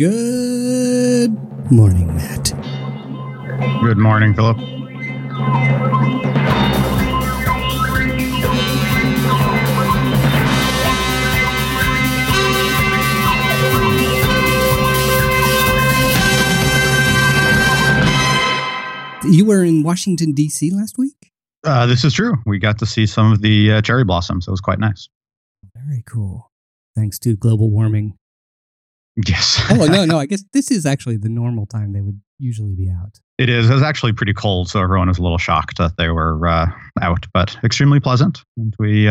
Good morning, Matt. Good morning, Philip. You were in Washington, D.C. last week? This is true. We got to see some of the cherry blossoms. It was quite nice. Very cool. Thanks to global warming. Yes. Oh, no. I guess this is actually the normal time they would usually be out. It is. It was actually pretty cold, so everyone was a little shocked that they were out, but extremely pleasant. And we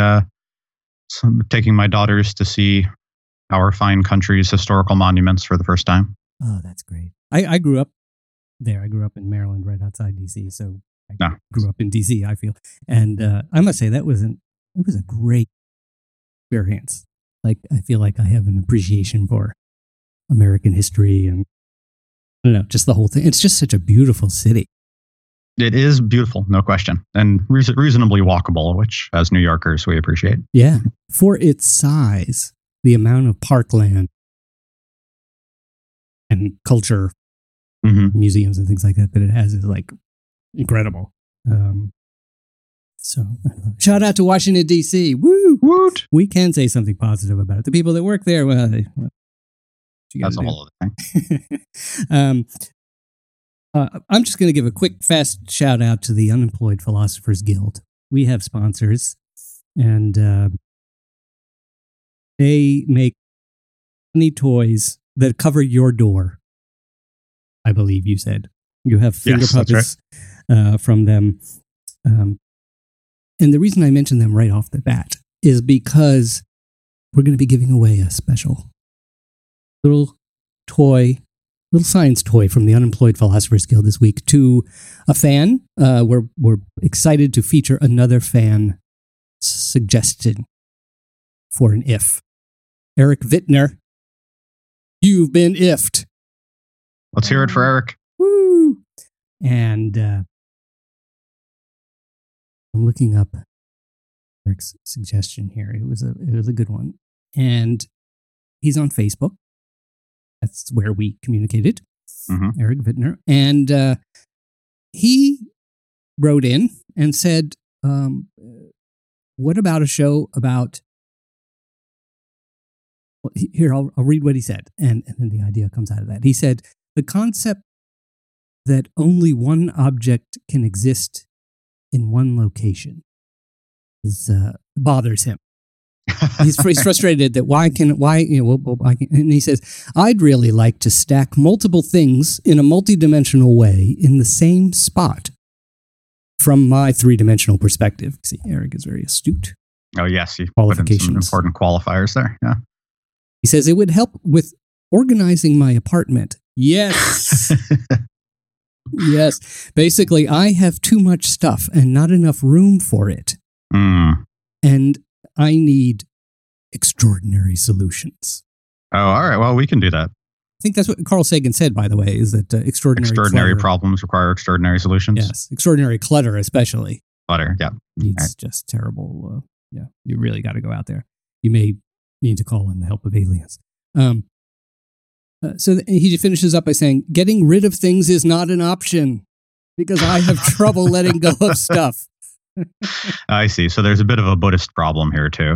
taking my daughters to see our fine country's historical monuments for the first time. Oh, that's great. I grew up there. I grew up in Maryland, right outside D.C., so I grew up in D.C., I feel. And I must say, it was a great experience. Like, I feel like I have an appreciation for American history and, I don't know, just the whole thing. It's just such a beautiful city. It is beautiful, no question, and reasonably walkable, which, as New Yorkers, we appreciate. Yeah. For its size, the amount of parkland and culture, museums and things like that it has is, like, incredible. So, shout out to Washington, D.C. Woo! Woot! We can say something positive about it. The people that work there, well that's a whole other thing. I'm just going to give a quick, fast shout out to the Unemployed Philosophers Guild. We have sponsors, and they make funny toys that cover your door. I believe you said you have finger puppets from them. And the reason I mention them right off the bat is because we're going to be giving away a special little science toy from the Unemployed Philosophers Guild this week to a fan. We're excited to feature another fan suggestion for an if. Eric Wittner, you've been if'd. Let's hear it for Eric. Woo! And I'm looking up Eric's suggestion here. It was a good one. And he's on Facebook. That's where we communicated, Eric Wittner. And he wrote in and said, what about a show about... Well, here, I'll read what he said. And then the idea comes out of that. He said, the concept that only one object can exist in one location is bothers him. He's frustrated that why can't, and he says, I'd really like to stack multiple things in a multidimensional way in the same spot from my three-dimensional perspective. See, Eric is very astute. Oh, yes. He put in some important qualifiers there. Yeah. He says, it would help with organizing my apartment. Yes. Yes. Basically, I have too much stuff and not enough room for it. Mm. And I need extraordinary solutions. Oh, all right. Well, we can do that. I think that's what Carl Sagan said, by the way, is that extraordinary problems require extraordinary solutions. Yes. Extraordinary clutter, especially. Clutter, yeah. It's just terrible. Yeah. You really got to go out there. You may need to call in the help of aliens. So he finishes up by saying, getting rid of things is not an option because I have trouble letting go of stuff. I see. So there's a bit of a Buddhist problem here, too.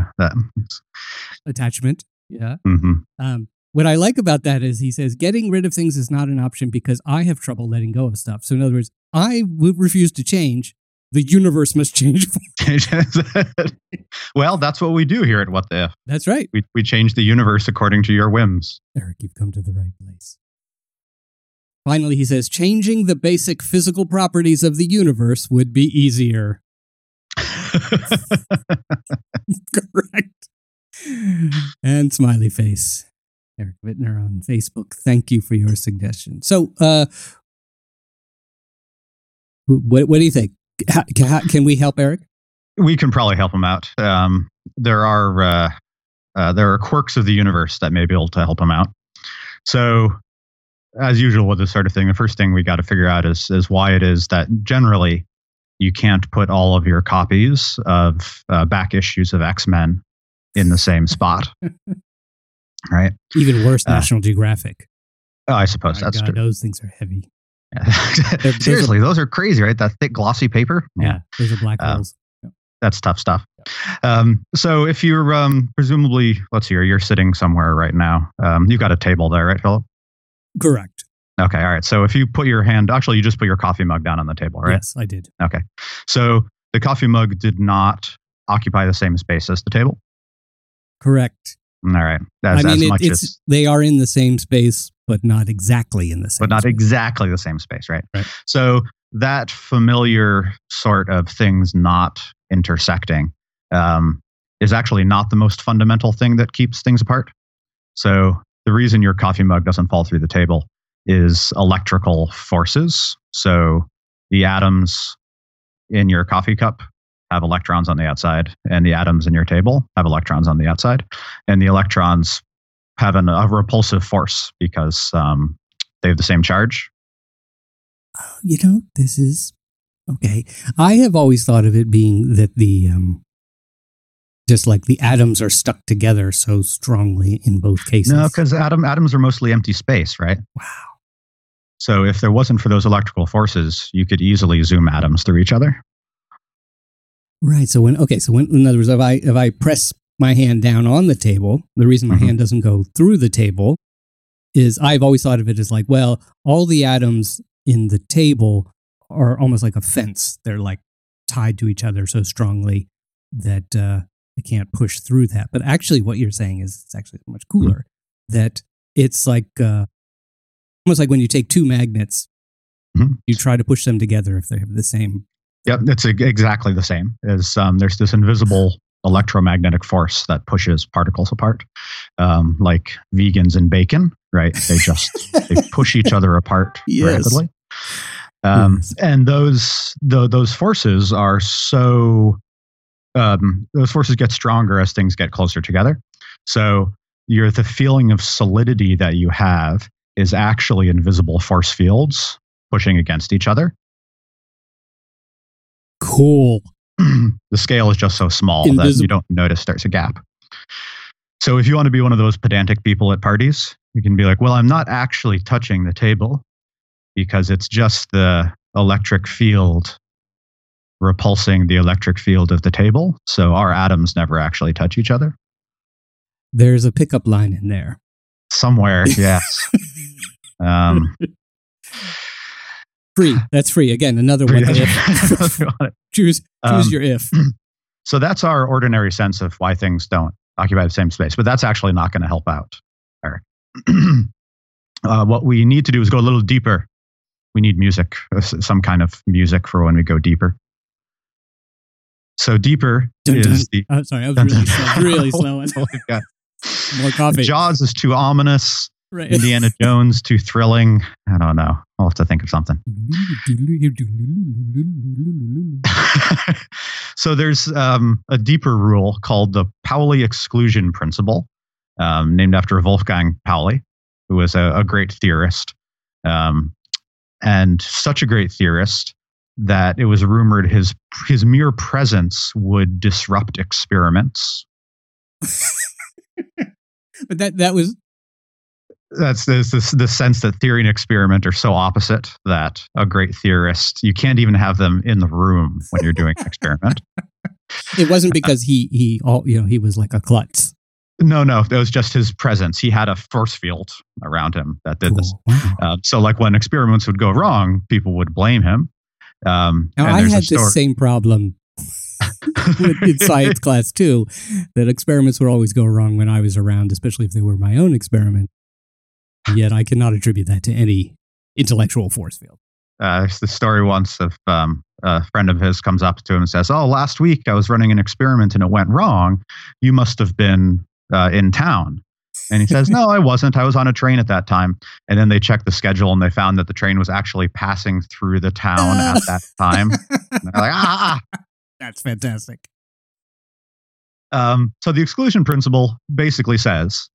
Attachment. Yeah. Mm-hmm. What I like about that is he says, getting rid of things is not an option because I have trouble letting go of stuff. So in other words, I would refuse to change. The universe must change. Well, that's what we do here at What the If. That's right. We change the universe according to your whims. Eric, you've come to the right place. Finally, he says, changing the basic physical properties of the universe would be easier. Correct. And smiley face. Eric Wittner on Facebook. Thank you for your suggestion. So, what do you think? Can we help Eric? We can probably help him out. There are quirks of the universe that may be able to help him out. So, as usual with this sort of thing, the first thing we got to figure out is why it is that generally you can't put all of your copies of back issues of X-Men in the same spot. Right? Even worse, National Geographic. Oh, I suppose that's true. Those things are heavy. Yeah. Seriously, those are crazy, right? That thick glossy paper. Yeah, those are black holes. That's tough stuff. So if you're presumably, let's see, you're sitting somewhere right now. You've got a table there, right, Philip? Correct. Okay. All right. So if you put your hand, actually, you just put your coffee mug down on the table, right? Yes, I did. Okay. So the coffee mug did not occupy the same space as the table? Correct. All right. That's, I mean, as much as they are in the same space, but not exactly in the same. Exactly the same space, right? Right. So that familiar sort of things not intersecting is actually not the most fundamental thing that keeps things apart. So the reason your coffee mug doesn't fall through the table is electrical forces. So the atoms in your coffee cup have electrons on the outside, and the atoms in your table have electrons on the outside, and the electrons have a repulsive force because they have the same charge. You know, this is okay. I have always thought of it being that the just like the atoms are stuck together so strongly in both cases. No, because atoms are mostly empty space, right? Wow. So if there wasn't for those electrical forces, you could easily zoom atoms through each other. Right. So when in other words, if I press my hand down on the table, the reason my hand doesn't go through the table is I've always thought of it as like, well, all the atoms in the table are almost like a fence. They're like tied to each other so strongly that I can't push through that. But actually what you're saying is it's actually much cooler, that it's like almost like when you take two magnets, you try to push them together if they have the same. Yep, it's exactly the same. As there's this invisible electromagnetic force that pushes particles apart, like vegans and bacon, right? They just they push each other apart rapidly. Yes. And those forces are so those forces get stronger as things get closer together. So the feeling of solidity that you have is actually invisible force fields pushing against each other. Cool. The scale is just so small that you don't notice there's a gap. So if you want to be one of those pedantic people at parties, you can be like, well, I'm not actually touching the table because it's just the electric field repulsing the electric field of the table. So our atoms never actually touch each other. There's a pickup line in there. Somewhere, yes. Free. That's free. Again, another one. Choose your if. So that's our ordinary sense of why things don't occupy the same space. But that's actually not going to help out, Eric. What we need to do is go a little deeper. We need music, some kind of music for when we go deeper. So deeper is the... I'm sorry, I was really slow. Oh my God. More coffee. Jaws is too ominous. Right. Indiana Jones, too thrilling. I don't know. I'll have to think of something. So there's a deeper rule called the Pauli exclusion principle, named after Wolfgang Pauli, who was a great theorist, and such a great theorist that it was rumored his mere presence would disrupt experiments. But that was. That's the sense that theory and experiment are so opposite that a great theorist, you can't even have them in the room when you're doing an experiment. It wasn't because he was like a klutz. No, it was just his presence. He had a force field around him that did this. Wow. So like when experiments would go wrong, people would blame him. Now I had this same problem in science class too, that experiments would always go wrong when I was around, especially if they were my own experiment. Yet I cannot attribute that to any intellectual force field. There's the story once of a friend of his comes up to him and says, oh, last week I was running an experiment and it went wrong. You must have been in town. And he says, no, I wasn't. I was on a train at that time. And then they checked the schedule and they found that the train was actually passing through the town at that time. And they're like, That's fantastic. So the exclusion principle basically says,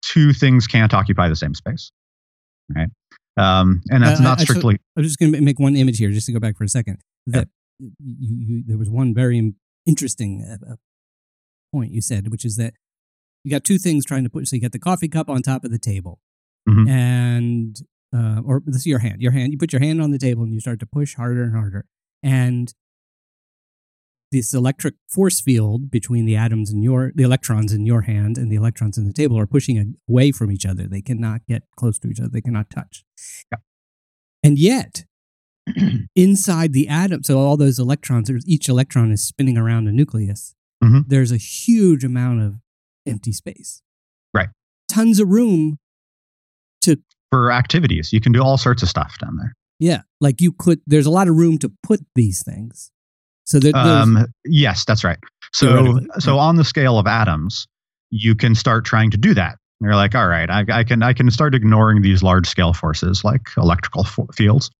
two things can't occupy the same space, right? And that's not strictly... I'm just going to make one image here, just to go back for a second. That there was one very interesting point you said, which is that you got two things trying to put... So you got the coffee cup on top of the table. Mm-hmm. And or this is your hand. You put your hand on the table and you start to push harder and harder. And this electric force field between the atoms in the electrons in your hand and the electrons in the table are pushing away from each other. They cannot get close to each other. They cannot touch. Yeah. And yet, inside the atom, so all those electrons, each electron is spinning around a nucleus. Mm-hmm. There's a huge amount of empty space. Right. Tons of room for activities. You can do all sorts of stuff down there. Yeah. Like there's a lot of room to put these things. So yes, that's right. So on the scale of atoms, you can start trying to do that. And you're like, all right, I can start ignoring these large scale forces like electrical fields,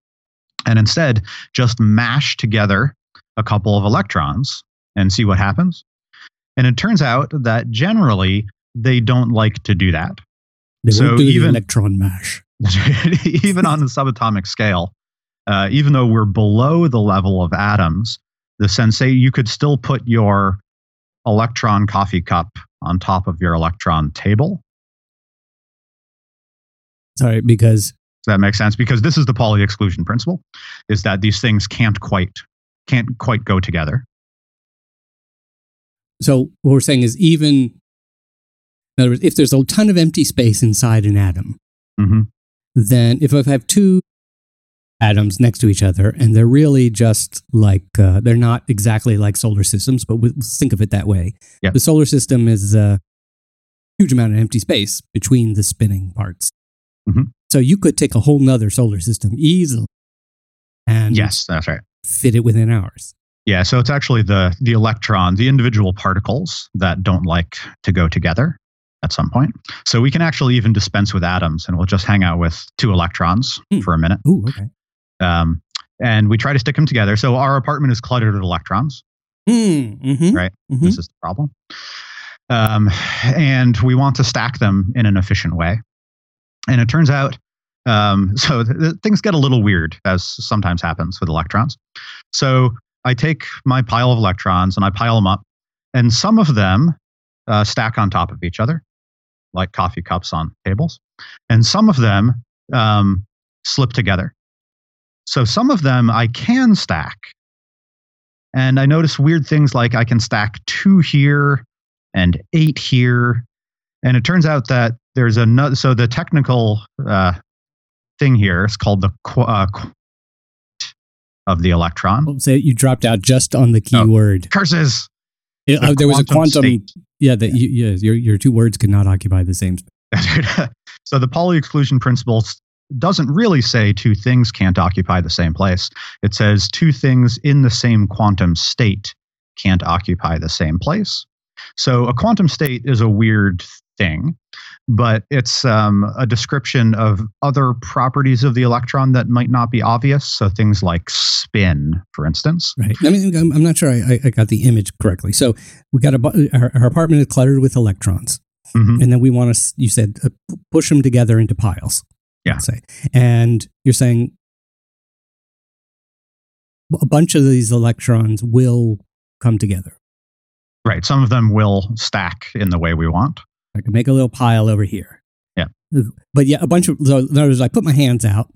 and instead just mash together a couple of electrons and see what happens. And it turns out that generally they don't like to do that. They won't do the electron mash. Even on the subatomic scale, even though we're below the level of atoms. The sensei, you could still put your electron coffee cup on top of your electron table. Sorry, because... Does that make sense? Because this is the Pauli exclusion principle, is that these things can't quite go together. So what we're saying is in other words, if there's a ton of empty space inside an atom, mm-hmm. then if I have two atoms next to each other, and they're really just like, they're not exactly like solar systems, but we'll think of it that way. Yep. The solar system is a huge amount of empty space between the spinning parts. Mm-hmm. So you could take a whole nother solar system easily and yes, that's right. fit it within ours. Yeah, so it's actually the electron, the individual particles that don't like to go together at some point. So we can actually even dispense with atoms, and we'll just hang out with two electrons for a minute. Ooh, okay. And we try to stick them together. So our apartment is cluttered with electrons, right? Mm-hmm. This is the problem. And we want to stack them in an efficient way. And it turns out, so things get a little weird, as sometimes happens with electrons. So I take my pile of electrons and I pile them up, and some of them stack on top of each other, like coffee cups on tables. And some of them slip together. So some of them I can stack. And I notice weird things like I can stack 2 here and 8 here. And it turns out that there's another... So the technical thing here is called the quant of the electron. So you dropped out just on the key word. Curses! There was a quantum... State. Yeah, your two words could not occupy the same space. So the Pauli exclusion principle doesn't really say two things can't occupy the same place. It says two things in the same quantum state can't occupy the same place. So a quantum state is a weird thing, but it's a description of other properties of the electron that might not be obvious. So things like spin, for instance. Right. I mean, I'm not sure I got the image correctly. So we got our apartment is cluttered with electrons, mm-hmm. and then we want to, you said, push them together into piles. Yeah. Say. And you're saying a bunch of these electrons will come together. Right. Some of them will stack in the way we want. I can make a little pile over here. Yeah. But yeah, a bunch of those, I put my hands out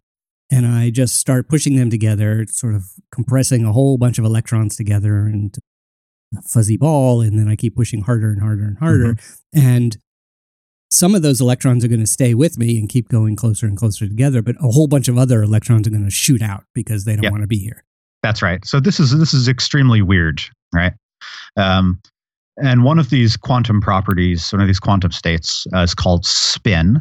and I just start pushing them together, sort of compressing a whole bunch of electrons together into a fuzzy ball. And then I keep pushing harder and harder and harder. Mm-hmm. And some of those electrons are going to stay with me and keep going closer and closer together, but a whole bunch of other electrons are going to shoot out because they don't want to be here. That's right. So this is extremely weird, right? And one of these quantum properties, one of these quantum states, is called spin.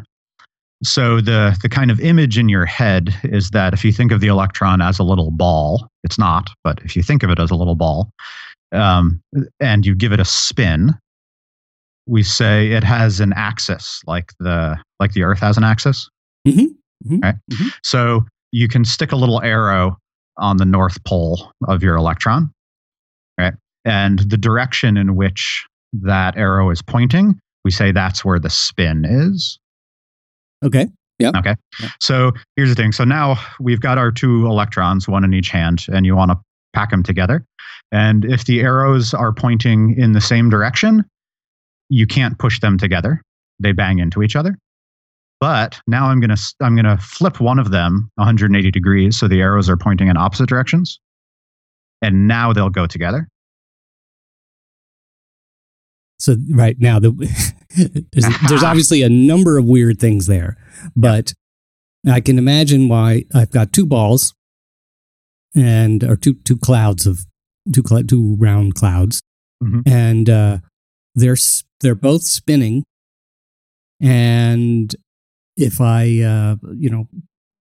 So the kind of image in your head is that if you think of the electron as a little ball, it's not, but if you think of it as a little ball, and you give it a spin, we say it has an axis, like the Earth has an axis, mm-hmm. right? Mm-hmm. So you can stick a little arrow on the north pole of your electron, right? And the direction in which that arrow is pointing, we say that's where the spin is. Okay. Yeah. Okay. Yep. So here's the thing. So now we've got our two electrons, one in each hand, and you want to pack them together. And if the arrows are pointing in the same direction, you can't push them together. They bang into each other. But now I'm going to flip one of them 180 degrees so the arrows are pointing in opposite directions. And now they'll go together. So right now, there's obviously a number of weird things there, but I can imagine why I've got two balls and or two clouds of two round clouds, mm-hmm. and they're both spinning, and if I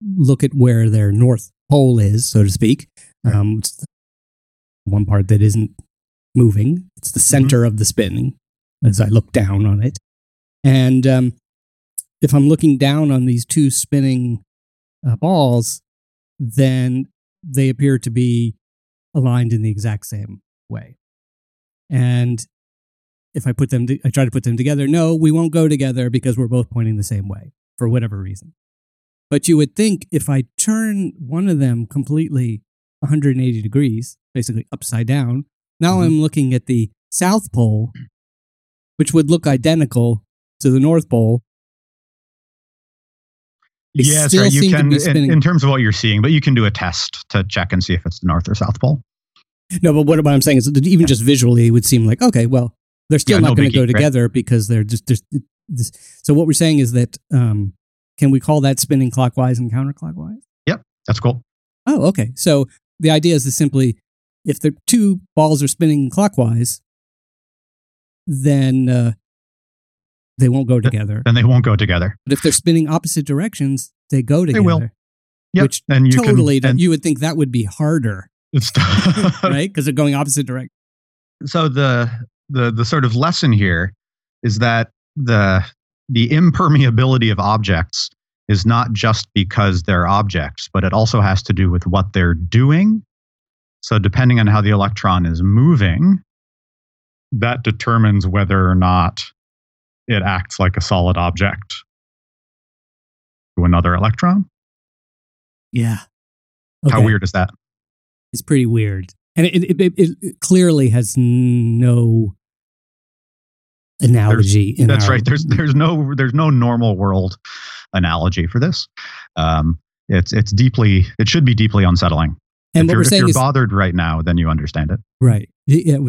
look at where their north pole is, so to speak, it's the one part that isn't moving; it's the center mm-hmm. of the spinning. As I look down on it. And if I'm looking down on these two spinning balls, then they appear to be aligned in the exact same way. And if I put them, I try to put them together, no, we won't go together because we're both pointing the same way for whatever reason. But you would think if I turn one of them completely 180 degrees, basically upside down, now mm-hmm. I'm looking at the South Pole, which would look identical to the North Pole. Yes, right. You can, in terms of what you're seeing, but you can do a test to check and see if it's the North or South Pole. No, but what I'm saying is that even just visually, it would seem like, okay, well, they're still not going to go together, right? Because they're just... So what we're saying is that, can we call that spinning clockwise and counterclockwise? Yep, that's cool. Oh, okay. So the idea is that simply, if the two balls are spinning clockwise, then they won't go together. Then they won't go together. But if they're spinning opposite directions, they go together. They will. Yep. Which and you totally, you would think that would be harder, right? Because they're going opposite directions. So the sort of lesson here is that the impermeability of objects is not just because they're objects, but it also has to do with what they're doing. So depending on how the electron is moving, that determines whether or not it acts like a solid object to another electron. Yeah. Okay. How weird is that? It's pretty weird. And it clearly has no analogy. That's right. There's no normal world analogy for this. It should be deeply unsettling. And if you're bothered right now, then you understand it. Right. Yeah.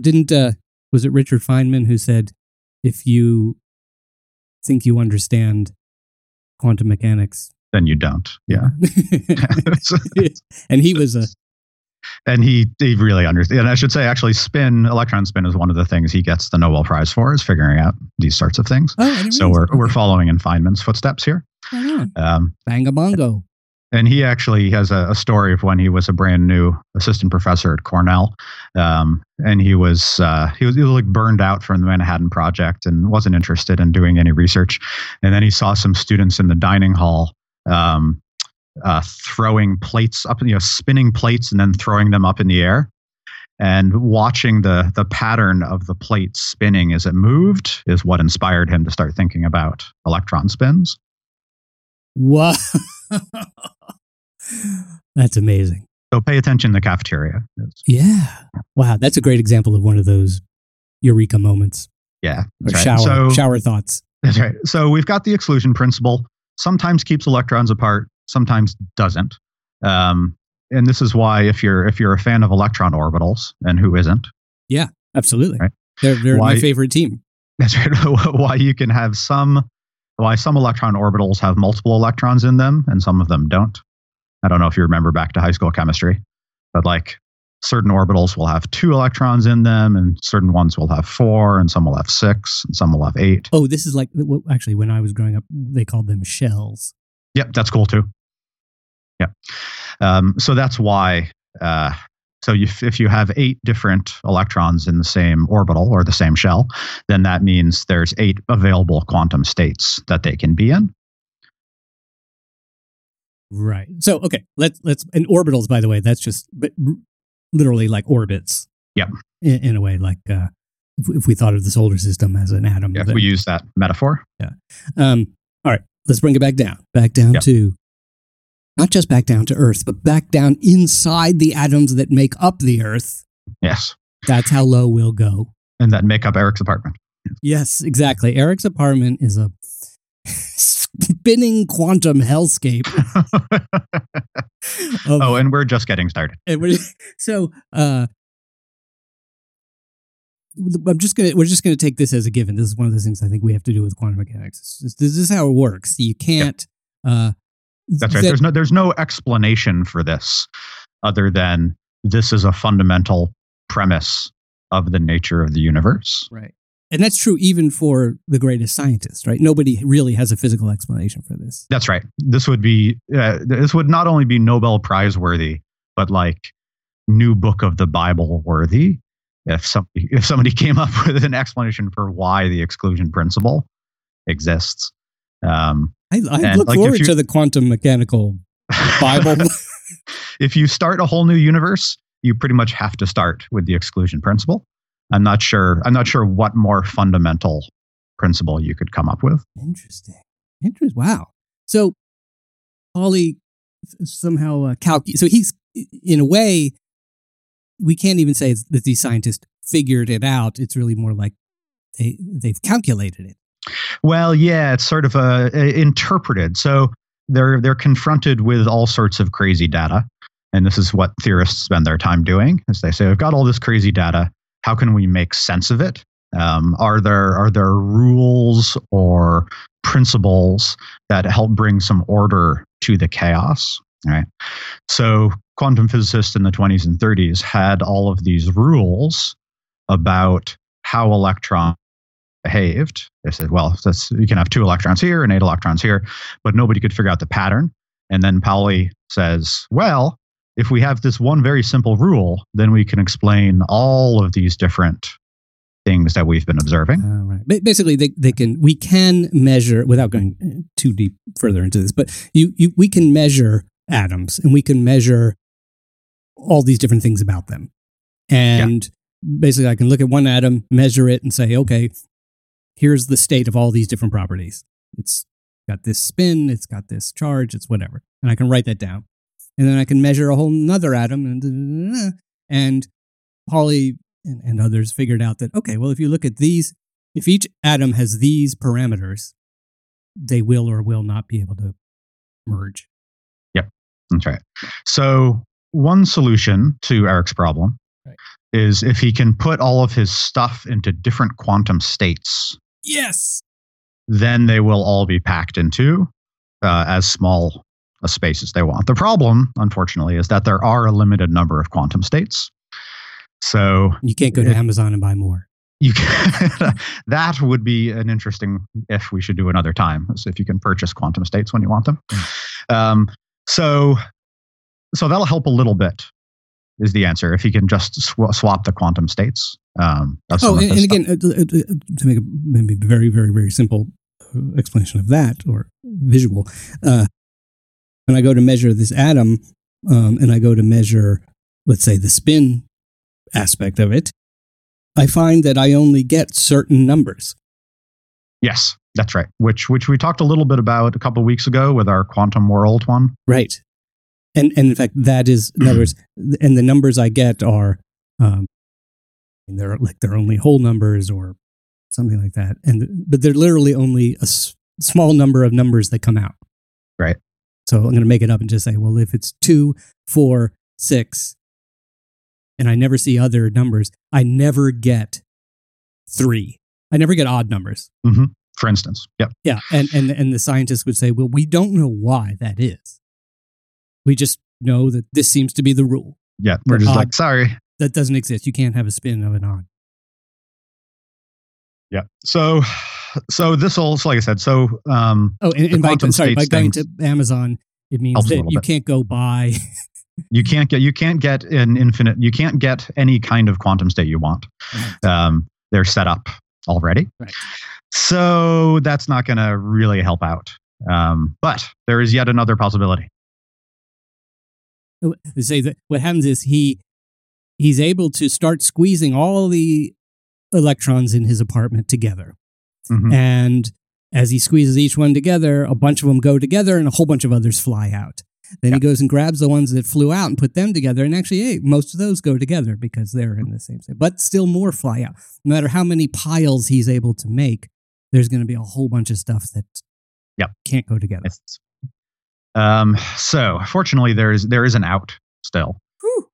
Was it Richard Feynman who said, if you think you understand quantum mechanics, then you don't. Yeah. And he was he really understands. And I should say, actually, electron spin is one of the things he gets the Nobel Prize for, is figuring out these sorts of things. Oh, so we're following in Feynman's footsteps here. Oh, yeah. Banga bongo. And he actually has a story of when he was a brand new assistant professor at Cornell, and he was like burned out from the Manhattan Project and wasn't interested in doing any research. And then he saw some students in the dining hall throwing plates up, spinning plates and then throwing them up in the air, and watching the pattern of the plate spinning as it moved is what inspired him to start thinking about electron spins. What? That's amazing. So pay attention in the cafeteria. Yeah. Wow. That's a great example of one of those eureka moments. Yeah. Or right. Shower thoughts. That's right. So we've got the exclusion principle. Sometimes keeps electrons apart, sometimes doesn't. And this is why if you're a fan of electron orbitals, and who isn't? Yeah, absolutely. Right? They're my favorite team. That's right. Why some electron orbitals have multiple electrons in them and some of them don't. I don't know if you remember back to high school chemistry, but like certain orbitals will have 2 electrons in them and certain ones will have 4 and some will have 6 and some will have 8. Oh, this is like, actually, when I was growing up, they called them shells. Yep, that's cool too. Yeah. So that's why, if you have 8 different electrons in the same orbital or the same shell, then that means there's 8 available quantum states that they can be in. Right. So, okay, let's and orbitals, by the way, that's just literally like orbits. Yep. In a way, like if we thought of the solar system as an atom. Yeah, we use that metaphor. Yeah. All right, let's bring it back down yep. to... Not just back down to Earth, but back down inside the atoms that make up the Earth. Yes. That's how low we'll go. And that make up Eric's apartment. Yes, exactly. Eric's apartment is a spinning quantum hellscape. And we're just getting started. We're just gonna take this as a given. This is one of the things I think we have to do with quantum mechanics. This is how it works. You can't. Yep. That's right. There's no explanation for this, other than this is a fundamental premise of the nature of the universe. Right. And that's true even for the greatest scientists, right? Nobody really has a physical explanation for this. That's right. This would not only be Nobel Prize worthy, but like new book of the Bible worthy. If somebody came up with an explanation for why the exclusion principle exists. I look forward to the quantum mechanical Bible. If you start a whole new universe, you pretty much have to start with the exclusion principle. I'm not sure what more fundamental principle you could come up with. Interesting. Wow. So Pauli somehow so he's, in a way, we can't even say that these scientists figured it out. It's really more like they've calculated it. Well, yeah, it's sort of interpreted. So they're confronted with all sorts of crazy data, and this is what theorists spend their time doing. Is they say, "I've got all this crazy data. How can we make sense of it? Are there rules or principles that help bring some order to the chaos?" All right. So quantum physicists in the 20s and 30s had all of these rules about how electrons behaved. They said, well, you can have 2 electrons here and 8 electrons here, but nobody could figure out the pattern. And then Pauli says, well, if we have this one very simple rule, then we can explain all of these different things that we've been observing. Right. Basically, we can measure, without going too deep further into this, but we can measure atoms, and we can measure all these different things about them. And basically, I can look at one atom, measure it, and say, okay, here's the state of all these different properties. It's got this spin, it's got this charge, it's whatever. And I can write that down. And then I can measure a whole nother atom. And Pauli and others figured out that, okay, well, if you look at these, if each atom has these parameters, they will or will not be able to merge. Yep, that's right. So one solution to Eric's problem is if he can put all of his stuff into different quantum states. Yes. Then they will all be packed into as small a space as they want. The problem, unfortunately, is that there are a limited number of quantum states. So you can't go to Amazon and buy more. You can, that would be an interesting if we should do another time. So if you can purchase quantum states when you want them. So that'll help a little bit. Is the answer if he can just swap the quantum states? To make a maybe very, very, very simple explanation of that or visual, when I go to measure this atom and I go to measure, let's say, the spin aspect of it, I find that I only get certain numbers. Yes, that's right. Which we talked a little bit about a couple of weeks ago with our quantum world one, right? And in fact, that is numbers, and the numbers I get are, they're only whole numbers or something like that, but they're literally only a small number of numbers that come out. Right. So I'm going to make it up and just say, well, if it's 2, 4, 6, and I never see other numbers, I never get 3. I never get odd numbers. Mm-hmm. For instance, yep. Yeah, and the scientists would say, well, we don't know why that is. We just know that this seems to be the rule. Yeah, we're just like, sorry. That doesn't exist. You can't have a spin of an odd. Yeah. So this will, like I said, so... by going to Amazon, it means that you can't go buy... You can't get any kind of quantum state you want. Right. They're set up already. Right. So that's not going to really help out. But there is yet another possibility. Say that what happens is he's able to start squeezing all the electrons in his apartment together. Mm-hmm. And as he squeezes each one together, a bunch of them go together and a whole bunch of others fly out. Then he goes and grabs the ones that flew out and put them together. And actually, hey, most of those go together because they're in the same state. But still more fly out. No matter how many piles he's able to make, there's going to be a whole bunch of stuff that Yeah, can't go together. So fortunately, there is an out still, Whew.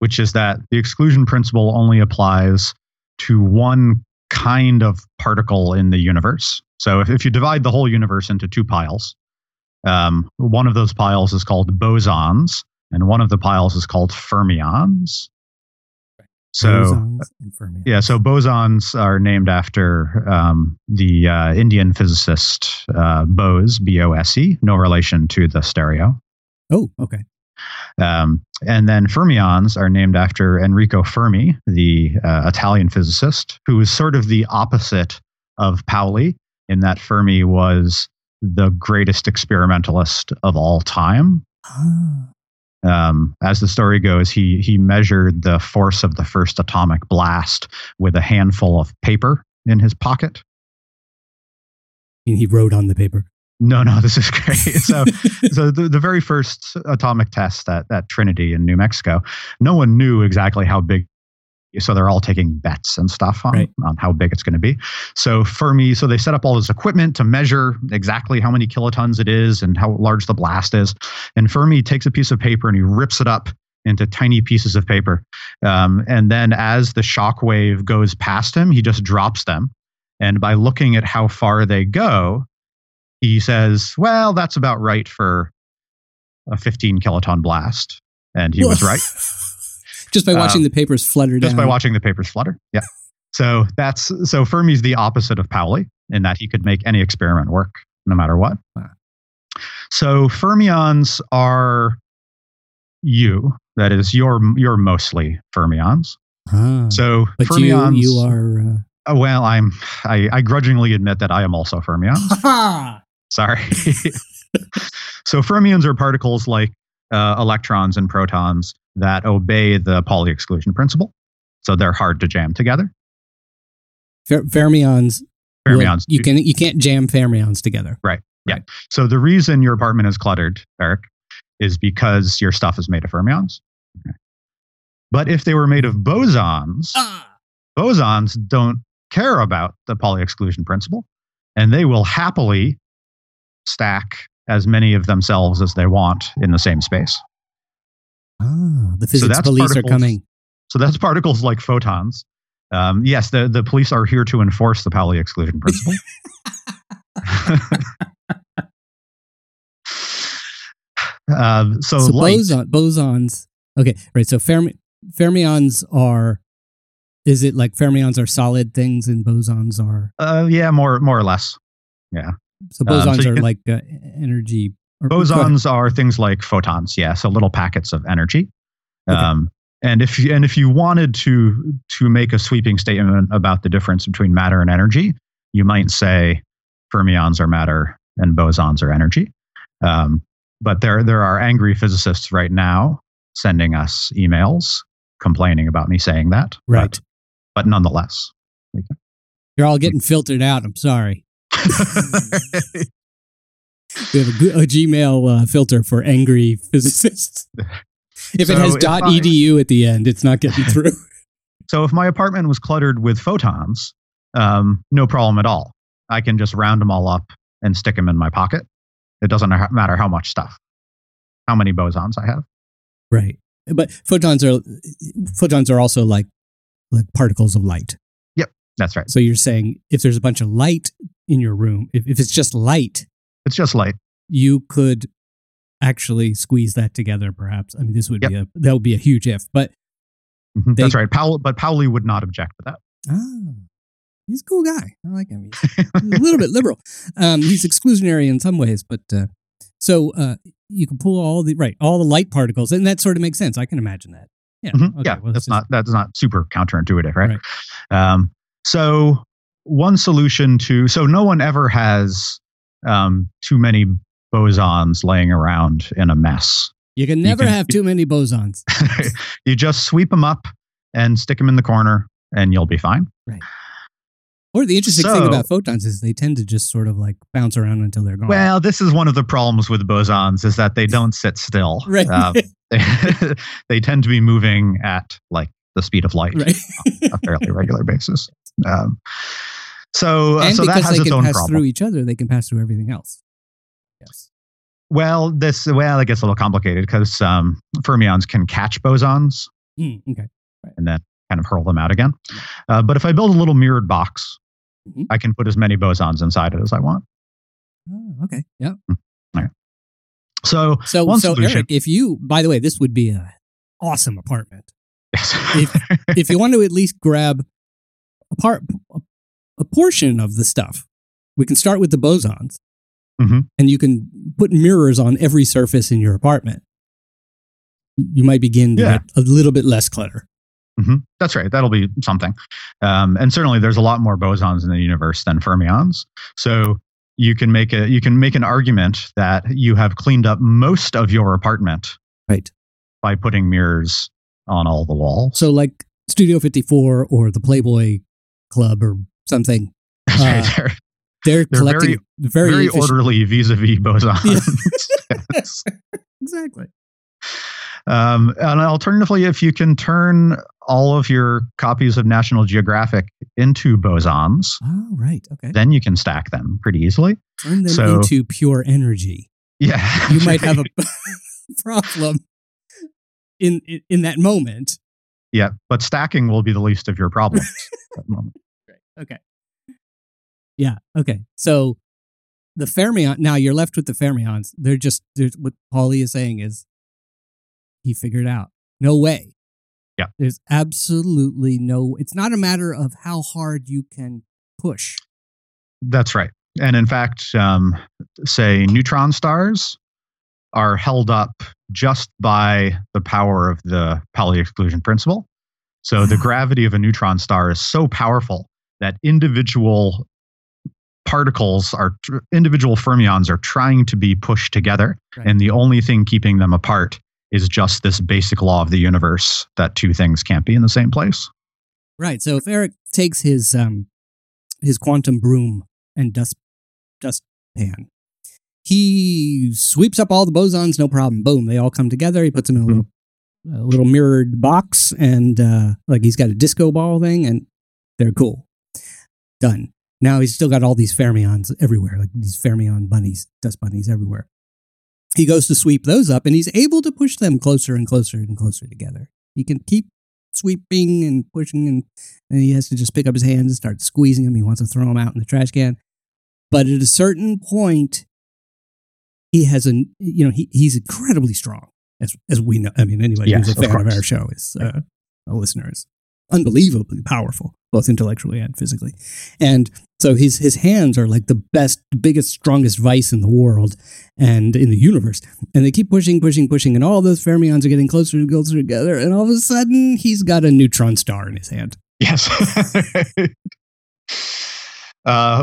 Which is that the exclusion principle only applies to one kind of particle in the universe. So if you divide the whole universe into two piles, one of those piles is called bosons, and one of the piles is called fermions. So, bosons and fermions. Yeah, so bosons are named after the Indian physicist Bose, B-O-S-E, no relation to the stereo. Oh, okay. And then fermions are named after Enrico Fermi, the Italian physicist, who is sort of the opposite of Pauli, in that Fermi was the greatest experimentalist of all time. As the story goes, he measured the force of the first atomic blast with a handful of paper in his pocket. And he wrote on the paper. No, this is great. So, the very first atomic test at Trinity in New Mexico, no one knew exactly how big. So they're all taking bets and stuff on how big it's going to be. So Fermi, so they set up all this equipment to measure exactly how many kilotons it is and how large the blast is. And Fermi takes a piece of paper and he rips it up into tiny pieces of paper. And then as the shock wave goes past him, he just drops them. And by looking at how far they go, he says, well, that's about right for a 15 kiloton blast. And he was right. Just by watching the papers flutter down. Just by watching the papers flutter, yeah. So Fermi's the opposite of Pauli in that he could make any experiment work no matter what. So fermions are you. That is, you're mostly fermions. So but fermions... You are... well, I grudgingly admit that I am also fermions. Sorry. So fermions are particles like electrons and protons that obey the Pauli exclusion principle. So they're hard to jam together. Fermions. You can't jam fermions together. Right. Yeah. So the reason your apartment is cluttered, Eric, is because your stuff is made of fermions. Okay. But if they were made of bosons, bosons don't care about the Pauli exclusion principle, and they will happily stack as many of themselves as they want in the same space. The physics police are coming. So that's particles like photons. Yes, the police are here to enforce the Pauli exclusion principle. So light. Bosons. Okay, right. So fermions are... Is it like fermions are solid things and bosons are... yeah, more or less. Yeah. So bosons are like energy... Bosons are things like photons, yeah, so little packets of energy. Okay. And if you wanted to make a sweeping statement about the difference between matter and energy, you might say fermions are matter and bosons are energy. But there are angry physicists right now sending us emails complaining about me saying that. Right. But nonetheless. You're all getting filtered out. I'm sorry. We have a Gmail filter for angry physicists. If it has .edu at the end, it's not getting through. So if my apartment was cluttered with photons, no problem at all. I can just round them all up and stick them in my pocket. It doesn't matter how much stuff, how many bosons I have. Right. But photons are also like particles of light. Yep, that's right. So you're saying if there's a bunch of light in your room, if it's just light, it's just light. You could actually squeeze that together, perhaps. I mean, this would be that would be a huge if, but that's right. Pauli would not object to that. Ah, he's a cool guy. I like him. He's a little bit liberal. He's exclusionary in some ways, but so you can pull all the light particles, and that sort of makes sense. I can imagine that. Yeah, mm-hmm. Okay, yeah. Well, that's not super counterintuitive, right? So one solution to no one ever has too many bosons laying around in a mess. You can never have too many bosons. You just sweep them up and stick them in the corner and you'll be fine. Right. Or the interesting thing about photons is they tend to just sort of like bounce around until they're gone. Well, this is one of the problems with bosons is that they don't sit still. Right. They tend to be moving at like the speed of light on a fairly regular basis. So that has its own problem. And because they can pass through each other, they can pass through everything else. Yes. Well, well, it gets a little complicated because fermions can catch bosons okay. and then kind of hurl them out again. But if I build a little mirrored box, mm-hmm. I can put as many bosons inside it as I want. Oh, okay. Yeah. Mm-hmm. Okay. So Eric, if you, by the way, this would be an awesome apartment. Yes. if you want to at least grab a portion of the stuff, we can start with the bosons. Mm-hmm. And you can put mirrors on every surface in your apartment. You might begin to get a little bit less clutter. Mm-hmm. That's right. That'll be something. And certainly, there's a lot more bosons in the universe than fermions. So you can make an argument that you have cleaned up most of your apartment, right, by putting mirrors on all the walls. So, like Studio 54 or the Playboy Club or something. That's right. They're collecting very, very orderly vis-a-vis bosons. Yeah. Yes. Exactly. And alternatively, if you can turn all of your copies of National Geographic into bosons, oh, right. Okay. Then you can stack them pretty easily. Turn them into pure energy. Yeah. You might have a problem in that moment. Yeah, but stacking will be the least of your problems at that moment. Right. Okay. Yeah. Okay. So the fermion. Now you're left with the fermions. They're what Pauli is saying is he figured out no way. Yeah. There's absolutely no. It's not a matter of how hard you can push. That's right. And in fact, say neutron stars are held up just by the power of the Pauli exclusion principle. So the gravity of a neutron star is so powerful that individual particles are individual fermions are trying to be pushed together, right, and the only thing keeping them apart is just this basic law of the universe that two things can't be in the same place. Right. So if Eric takes his quantum broom and dust pan, he sweeps up all the bosons, no problem. Boom, they all come together. He puts them in a little mirrored box, and like he's got a disco ball thing, and they're cool. Done. Now he's still got all these fermions everywhere, like these fermion bunnies, dust bunnies everywhere. He goes to sweep those up, and he's able to push them closer and closer and closer together. He can keep sweeping and pushing, and he has to just pick up his hands and start squeezing them. He wants to throw them out in the trash can. But at a certain point, he has he's incredibly strong, as we know. I mean, anybody who's a fan of our show is a listener is unbelievably powerful, both intellectually and physically. And so his hands are like the best, biggest, strongest vice in the world and in the universe. And they keep pushing, and all those fermions are getting closer and closer together, and all of a sudden, he's got a neutron star in his hand. Yes.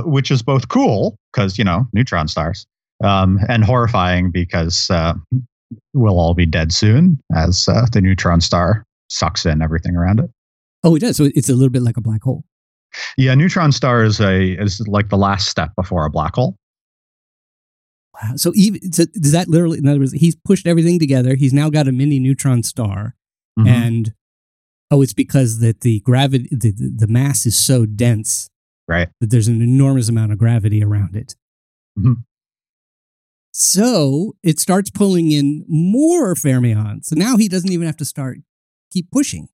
Which is both cool, because, neutron stars, and horrifying because we'll all be dead soon as the neutron star sucks in everything around it. Oh, it does. So it's a little bit like a black hole. Yeah, neutron star is like the last step before a black hole. Wow. So does that literally? In other words, he's pushed everything together. He's now got a mini neutron star, mm-hmm. and it's because that the gravity, the mass is so dense, right? That there's an enormous amount of gravity around it. Mm-hmm. So it starts pulling in more fermions. So now he doesn't even have to keep pushing.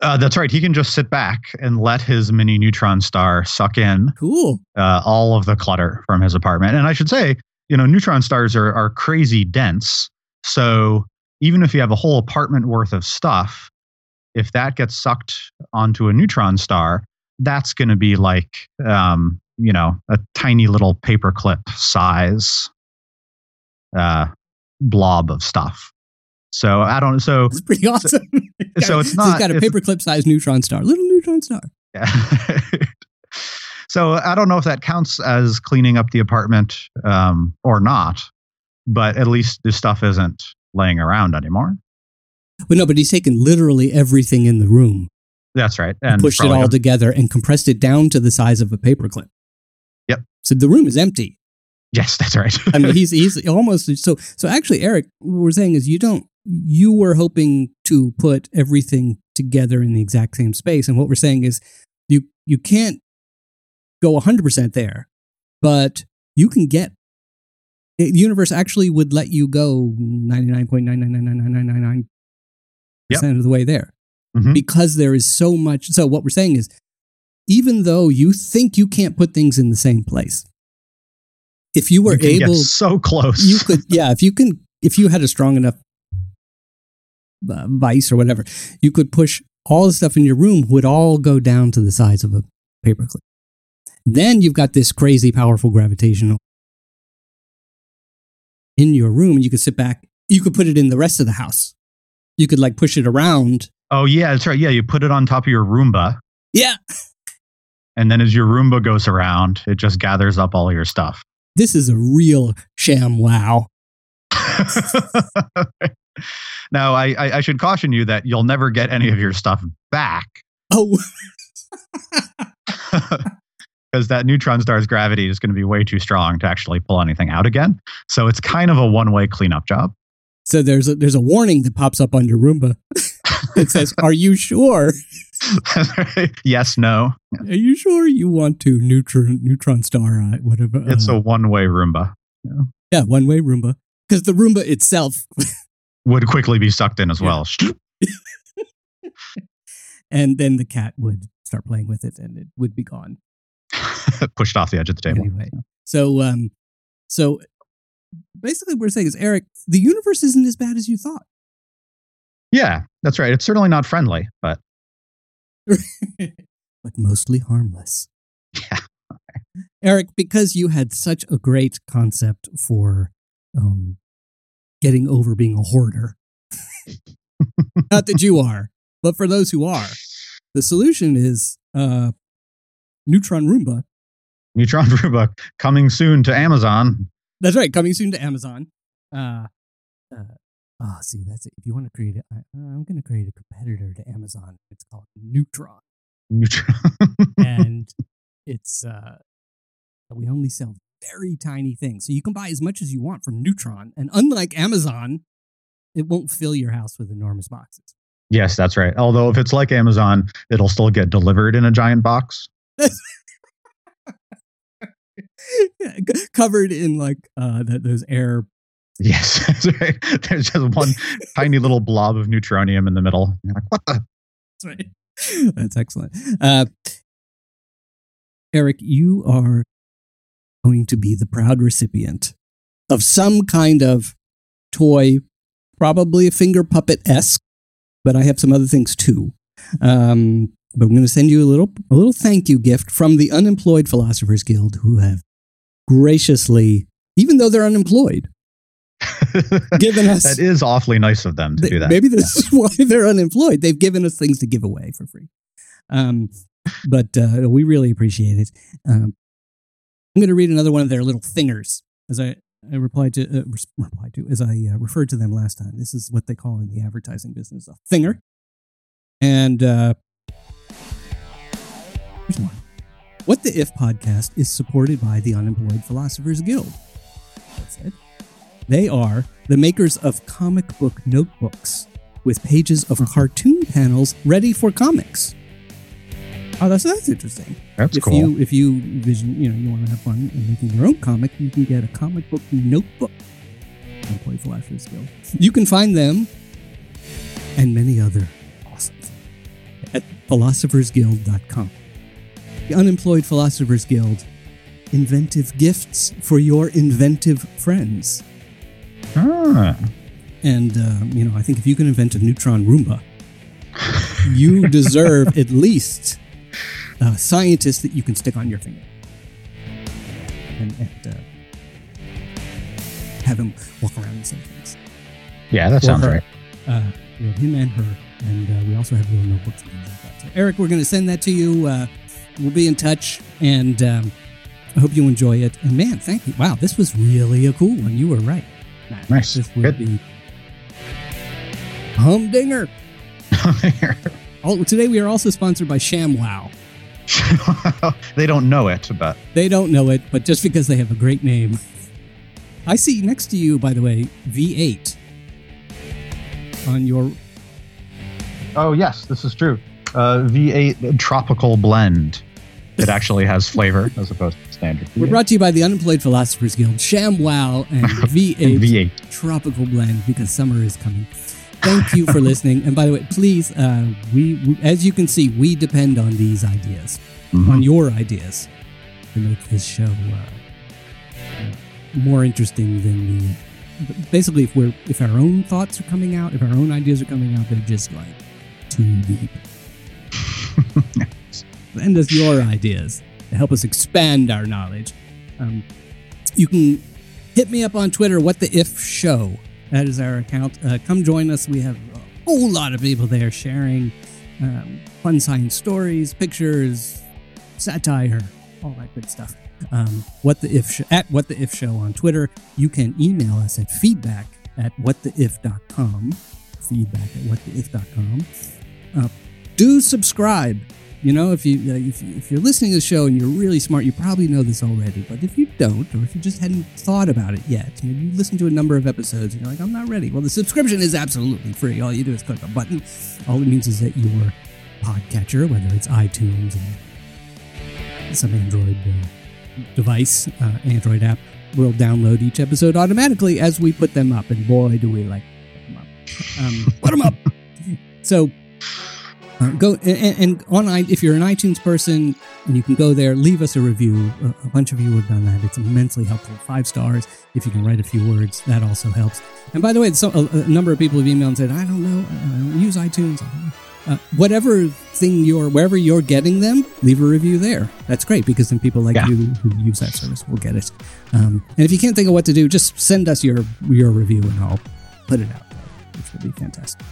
That's right. He can just sit back and let his mini neutron star suck in all of the clutter from his apartment. And I should say, neutron stars are crazy dense. So even if you have a whole apartment worth of stuff, if that gets sucked onto a neutron star, that's going to be like, a tiny little paperclip size blob of stuff. So I don't. So it's pretty awesome. So it's not. He's got a paperclip-sized neutron star, little neutron star. Yeah. So I don't know if that counts as cleaning up the apartment or not, but at least this stuff isn't laying around anymore. Well, no, but he's taken literally everything in the room. That's right, and pushed it all together and compressed it down to the size of a paperclip. Yep. So the room is empty. Yes, that's right. I mean, he's almost so. Actually, Eric, what we're saying is you were hoping to put everything together in the exact same space. And what we're saying is you can't go 100% there, but you can get the universe actually would let you go 99.999999% of the way there. Mm-hmm. Because there is so much. So what we're saying is, even though you think you can't put things in the same place, if you were able, so close, you could. Yeah, if you had a strong enough vice or whatever, you could push all the stuff in your room would all go down to the size of a paperclip. Then you've got this crazy powerful gravitational in your room. You could sit back. You could put it in the rest of the house. You could like push it around. Oh, yeah, that's right. Yeah, you put it on top of your Roomba. Yeah. And then as your Roomba goes around, it just gathers up all your stuff. This is a real ShamWow. Now, I should caution you that you'll never get any of your stuff back. Oh. Because that neutron star's gravity is going to be way too strong to actually pull anything out again. So it's kind of a one-way cleanup job. So there's a warning that pops up on your Roomba. It says, "Are you sure?" Yes, no. Are you sure you want to neutron star whatever? It's a one-way Roomba. Yeah, one-way Roomba. Because the Roomba itself would quickly be sucked in as well. And then the cat would start playing with it, and it would be gone, pushed off the edge of the table. Anyway, so basically, what we're saying is, Eric, the universe isn't as bad as you thought. Yeah, that's right. It's certainly not friendly, but... but mostly harmless. Yeah. Okay. Eric, because you had such a great concept for getting over being a hoarder, not that you are, but for those who are, the solution is Neutron Roomba. Neutron Roomba, coming soon to Amazon. That's right, coming soon to Amazon. Oh, see, that's it. If you want to create it, I'm going to create a competitor to Amazon. It's called Neutron. Neutron. And it's, we only sell very tiny things. So you can buy as much as you want from Neutron. And unlike Amazon, it won't fill your house with enormous boxes. Yes, that's right. Although if it's like Amazon, it'll still get delivered in a giant box. Yeah, covered in like those air. Yes, that's right. There's just one tiny little blob of neutronium in the middle. You're like, what the? That's right. That's excellent. Eric, you are going to be the proud recipient of some kind of toy, probably a finger puppet-esque, but I have some other things too. But I'm going to send you a little thank you gift from the Unemployed Philosophers Guild, who have graciously, even though they're unemployed, given us... That is awfully nice of them to do that. Maybe this is why they're unemployed. They've given us things to give away for free. But we really appreciate it. I'm going to read another one of their little thingers, as I referred to them last time. This is what they call in the advertising business a thinger. And here's one. What the If podcast is supported by the Unemployed Philosophers Guild. That's it. They are the makers of comic book notebooks with pages of cartoon panels ready for comics. Oh, that's interesting. That's cool. If you vision, you want to have fun and making your own comic, you can get a comic book notebook. Unemployed Philosophers Guild. You can find them and many other awesome things at philosophersguild.com. The Unemployed Philosophers Guild. Inventive gifts for your inventive friends. Ah. And, I think if you can invent a neutron Roomba, you deserve at least a scientist that you can stick on your finger. And have him walk around and say things. Yeah, that sounds right. We have him and her, and we also have little notebooks and things like that. So, Eric, we're going to send that to you. We'll be in touch, and I hope you enjoy it. And, man, thank you. Wow, this was really a cool one. You were right. Nice. This would be Humdinger. Today we are also sponsored by ShamWow. They don't know it, but... They don't know it, but just because they have a great name. I see next to you, by the way, V8 on your... Oh, yes, this is true. V8 Tropical Blend. that actually has flavor as opposed to standard. We're brought to you by the Unemployed Philosophers Guild, ShamWow, and V8 Tropical Blend, because summer is coming. Thank you for listening. And by the way, please, we as you can see, we depend on these ideas, on your ideas, to make this show more interesting than the... Basically, if our own thoughts are coming out, if our own ideas are coming out, they're just like too deep. Send us your ideas to help us expand our knowledge. You can hit me up on Twitter, What the If Show. That is our account. Come join us. We have a whole lot of people there sharing fun science stories, pictures, satire, all that good stuff. At What the If Show on Twitter. You can email us at feedback@whattheif.com. Feedback@whattheif.com. Do subscribe. You know, if you're listening to the show and you're really smart, you probably know this already. But if you don't, or if you just hadn't thought about it yet, you listen to a number of episodes and you're like, I'm not ready. Well, the subscription is absolutely free. All you do is click a button. All it means is that your podcatcher, whether it's iTunes or some Android device, Android app, will download each episode automatically as we put them up. And boy, do we like them up. Put them up! So... go and on. If you're an iTunes person, and you can go there, leave us a review. A bunch of you have done that. It's immensely helpful. 5 stars. If you can write a few words, that also helps. And by the way, a number of people have emailed and said, "I don't know, I don't use iTunes." Wherever you're getting them, leave a review there. That's great, because then people like you who use that service will get it. And if you can't think of what to do, just send us your review, and I'll put it out there, which would be fantastic.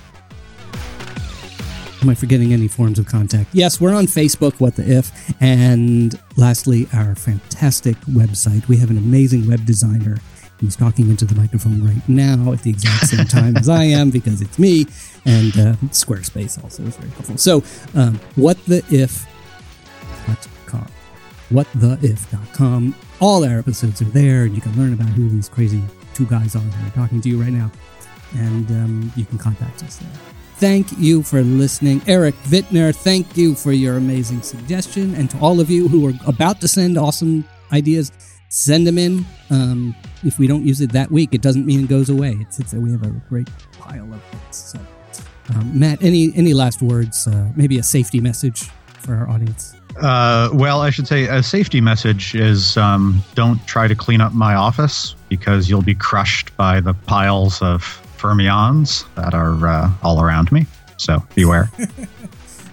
Am I forgetting any forms of contact? Yes, we're on Facebook, What the If. And lastly, our fantastic website. We have an amazing web designer who's talking into the microphone right now at the exact same time as I am, because it's me. And Squarespace also is very helpful. So, whattheif.com. Whattheif.com. All our episodes are there, and you can learn about who these crazy two guys are who are talking to you right now. And you can contact us there. Thank you for listening. Eric Wittner, thank you for your amazing suggestion. And to all of you who are about to send awesome ideas, send them in. If we don't use it that week, it doesn't mean it goes away. It sits there. We have a great pile of things. So, Matt, any last words? Maybe a safety message for our audience? Well, I should say a safety message is don't try to clean up my office, because you'll be crushed by the piles of fermions that are all around me. So beware.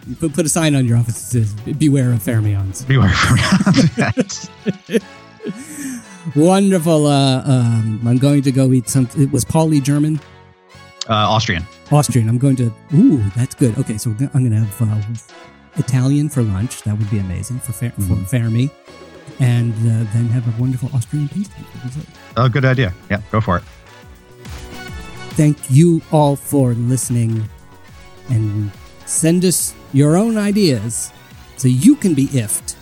You put a sign on your office that says, beware of fermions. Beware of fermions, yes. Wonderful. I'm going to go eat something. It was Pauli German? Austrian. I'm going to... Ooh, that's good. Okay, so I'm going to have Italian for lunch. That would be amazing for Fermi. And then have a wonderful Austrian pastry. Oh, good idea. Yeah, go for it. Thank you all for listening, and send us your own ideas so you can be iffed,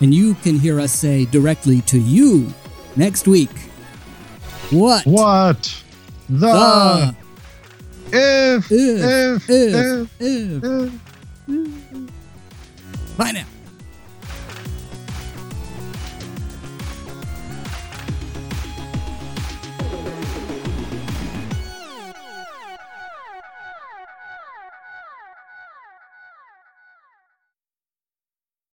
and you can hear us say directly to you next week, What? The if. Bye now.